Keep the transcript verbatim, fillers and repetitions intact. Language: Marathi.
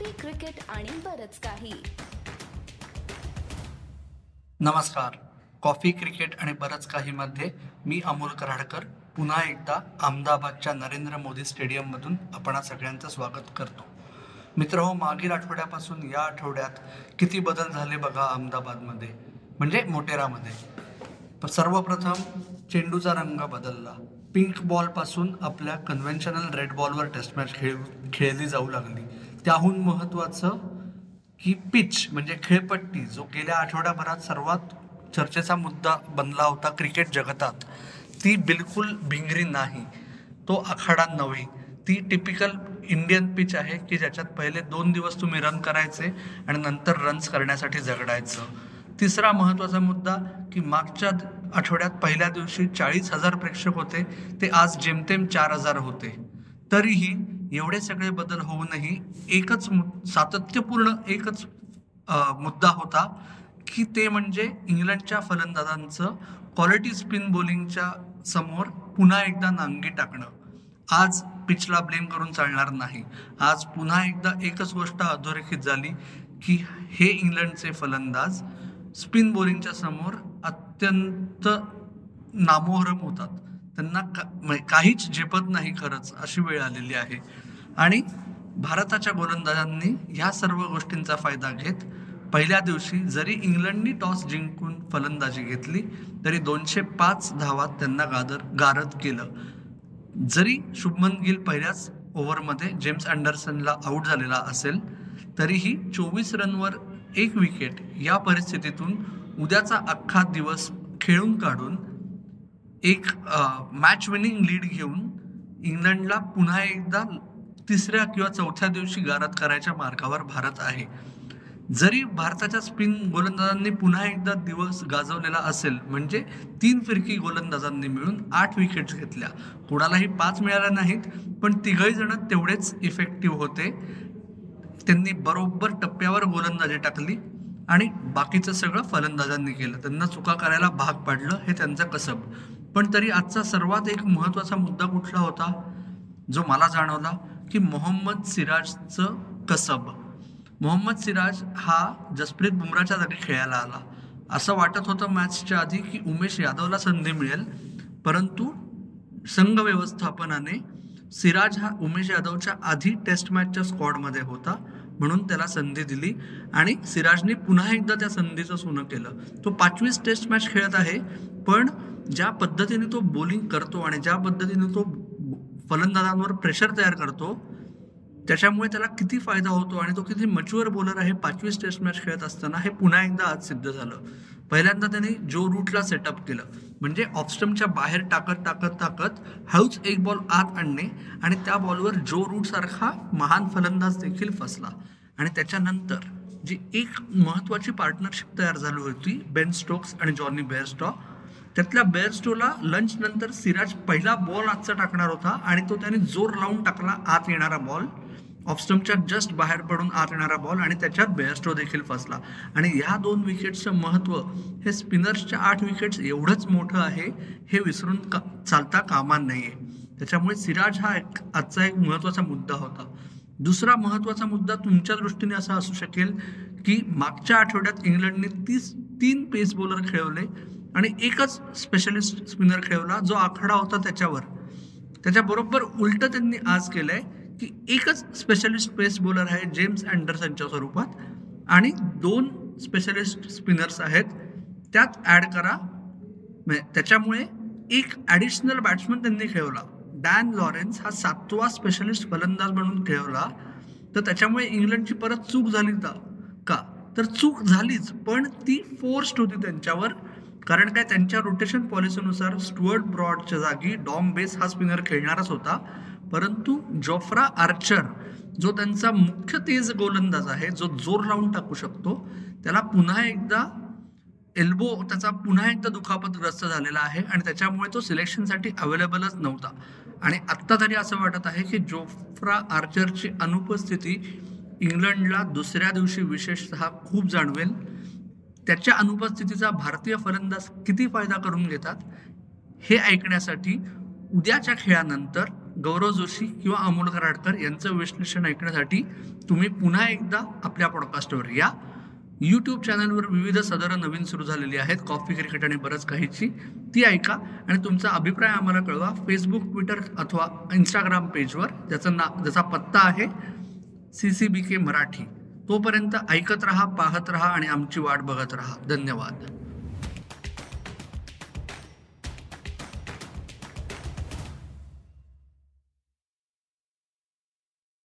ट्रॉफी, क्रिकेट आणि बरंच काही. नमस्कार. कॉफी, क्रिकेट आणि बरंच काही मध्ये मी अमोल कराडकर पुन्हा एकदा अहमदाबादच्या नरेंद्र मोदी स्टेडियममधून आपणा सगळ्यांचं स्वागत करतो. मित्रहो, मागील आठवड्यापासून या आठवड्यात किती बदल झाले बघा अहमदाबादमध्ये, म्हणजे मोटेरामध्ये. सर्वप्रथम चेंडूचा रंग बदलला. पिंक बॉलपासून आपल्या कन्व्हेन्शनल रेड बॉलवर टेस्ट मॅच खेळ खेळली जाऊ लागली. त्याहून महत्त्वाचं की पिच म्हणजे खेळपट्टी, जो गेल्या आठवड्याभरात सर्वात चर्चेचा मुद्दा बनला होता क्रिकेट जगतात, ती बिलकुल भिंगरी नाही, तो आखाडा नव्हे. ती टिपिकल इंडियन पिच आहे की ज्याच्यात पहिले दोन दिवस तुम्ही रन करायचे आणि नंतर रन्स करण्यासाठी झगडायचं. तिसरा महत्त्वाचा मुद्दा की मागच्या आठवड्यात पहिल्या दिवशी चाळीस हजार प्रेक्षक होते, ते आज जेमतेम चार हजार होते. तरीही एवढे सगळे बदल होऊनही एकच सातत्यपूर्ण एकच मुद्दा होता की ते म्हणजे इंग्लंडच्या फलंदाजांचं क्वालिटी स्पिन बॉलिंगच्या समोर पुन्हा एकदा नांगी टाकणं. आज पिचला ब्लेम करून चालणार नाही. आज पुन्हा एकदा एकच गोष्ट अधोरेखित झाली की हे इंग्लंडचे फलंदाज स्पिन बॉलिंगच्या समोर अत्यंत नामोहरम होतात. त्यांना का काहीच झेपत नाही खरंच, अशी वेळ आलेली आहे. आणि भारताच्या गोलंदाजांनी ह्या सर्व गोष्टींचा फायदा घेत पहिल्या दिवशी जरी इंग्लंडनी टॉस जिंकून फलंदाजी घेतली तरी दोनशे पाच धावात त्यांना गादर गारद केलं. जरी शुभमन गिल पहिल्याच ओव्हरमध्ये जेम्स अँडरसनला आऊट झालेला असेल तरीही चोवीस रनवर एक विकेट या परिस्थितीतून उद्याचा अख्खा दिवस खेळून काढून एक मॅच विनिंग लीड घेऊन इंग्लंडला पुन्हा एकदा तिसऱ्या किंवा चौथ्या दिवशी गारद करायच्या मार्गावर भारत आहे. जरी भारताच्या स्पिन गोलंदाजांनी पुन्हा एकदा दिवस गाजवलेला असेल, म्हणजे तीन फिरकी गोलंदाजांनी मिळून आठ विकेट्स घेतल्या, कोणालाही पाच मिळाल्या नाहीत, पण तिघही जण तेवढेच इफेक्टिव्ह होते. त्यांनी बरोबर टप्प्यावर गोलंदाजी टाकली आणि बाकीचं सगळं फलंदाजांनी केलं. त्यांना चुका करायला भाग पाडलं, हे त्यांचं कसब. पण तरी आजचा सर्वात एक महत्त्वाचा मुद्दा कुठला होता जो मला जाणवला, की मोहम्मद सिराजचं कसब. मोहम्मद सिराज हा जसप्रीत बुमराच्या जागी खेळायला आला. असं वाटत होतं मॅचच्या आधी की उमेश यादवला संधी मिळेल, परंतु संघ व्यवस्थापनाने सिराज हा उमेश यादवच्या आधी टेस्ट मॅचच्या स्क्वॉडमध्ये होता म्हणून त्याला संधी दिली आणि सिराजने पुन्हा एकदा त्या संधीचं सोनं केलं. तो पाचवीस टेस्ट मॅच खेळत आहे, पण ज्या पद्धतीने तो बॉलिंग करतो आणि ज्या पद्धतीने तो फलंदाजांवर प्रेशर तयार करतो त्याच्यामुळे त्याला किती फायदा होतो आणि तो किती मच्युअर बॉलर आहे पाचवीस टेस्ट मॅच खेळत असताना, हे पुन्हा एकदा आज सिद्ध झालं. पहिल्यांदा त्यांनी जो रूटला सेटअप केलं, म्हणजे ऑफस्टम्पच्या बाहेर टाकत टाकत टाकत हळूच एक बॉल आत आणणे आणि त्या बॉलवर जो रूटसारखा महान फलंदाज देखील फसला. आणि त्याच्यानंतर जी एक महत्त्वाची पार्टनरशिप तयार झाली होती बेन स्टोक्स आणि जॉनी बेअरस्टो, त्यातल्या बेअरस्टोला लंच नंतर सिराज पहिला बॉल आजचा टाकणार होता आणि तो त्याने जोर लावून टाकला. आत येणारा बॉल ऑफस्टम्पच्या जस्ट बाहेर पडून आत येणारा बॉल आणि त्याच्यात बेअरस्टो देखील फसला. आणि ह्या दोन विकेट्सचं महत्त्व हे स्पिनर्सच्या आठ विकेट्स एवढंच मोठं आहे हे विसरून का चालता कामा नये. त्याच्यामुळे सिराज हा एक आजचा एक महत्त्वाचा मुद्दा होता. दुसरा महत्त्वाचा मुद्दा तुमच्या दृष्टीने असा असू शकेल की मागच्या आठवड्यात इंग्लंडने तीस तीन पेस बॉलर खेळवले आणि एकच स्पेशलिस्ट स्पिनर खेळवला जो आखाडा होता त्याच्यावर. त्याच्याबरोबर उलटं त्यांनी आज केलं आहे की एकच स्पेशलिस्ट पेस बॉलर आहे जेम्स अँडरसनच्या स्वरूपात आणि दोन स्पेशलिस्ट स्पिनर्स आहेत त्यात ॲड करा, त्याच्यामुळे एक ॲडिशनल बॅट्समन त्यांनी खेळवला. डॅन लॉरेन्स हा सातवा स्पेशलिस्ट फलंदाज म्हणून खेळवला. तर त्याच्यामुळे इंग्लंडची परत चूक झाली का, तर चूक झालीच, पण ती फोर्स्ड होती त्यांच्यावर. कारण काय, त्यांच्या रोटेशन पॉलिसीनुसार स्टुअर्ट ब्रॉडच्या जागी डॉम बेस हा स्पिनर खेळणारच होता, परंतु जोफ्रा आर्चर जो त्यांचा मुख्य तेज गोलंदाज आहे, जो जोर लावून टाकू शकतो, त्याला पुन्हा एकदा एल्बो त्याचा पुन्हा एकदा दुखापतग्रस्त झालेला आहे आणि त्याच्यामुळे तो सिलेक्शनसाठी अवेलेबलच नव्हता. आणि आत्ता तरी असं वाटत आहे की जोफ्रा आर्चरची अनुपस्थिती इंग्लंडला दुसऱ्या दिवशी विशेषतः खूप जाणवेल. त्याच्या अनुपस्थितीचा भारतीय फलंदाज किती फायदा करून घेतात हे ऐकण्यासाठी उद्याच्या खेळानंतर गौरव जोशी किंवा अमोल कराडकर यांचं विश्लेषण ऐकण्यासाठी तुम्ही पुन्हा एकदा आपल्या पॉडकास्टवर या. यूट्यूब चॅनलवर विविध सदरं नवीन सुरू झालेली आहेत, कॉफी क्रिकेट आणि बरंच काहीची, ती ऐका आणि तुमचा अभिप्राय आम्हाला कळवा. फेसबुक, ट्विटर अथवा इंस्टाग्राम पेजवर ज्याचं ना ज्याचा पत्ता आहे C C B K Marathi. तोपर्यंत ऐकत राहा, पाहत राहा आणि आमची वाट बघत राहा. धन्यवाद.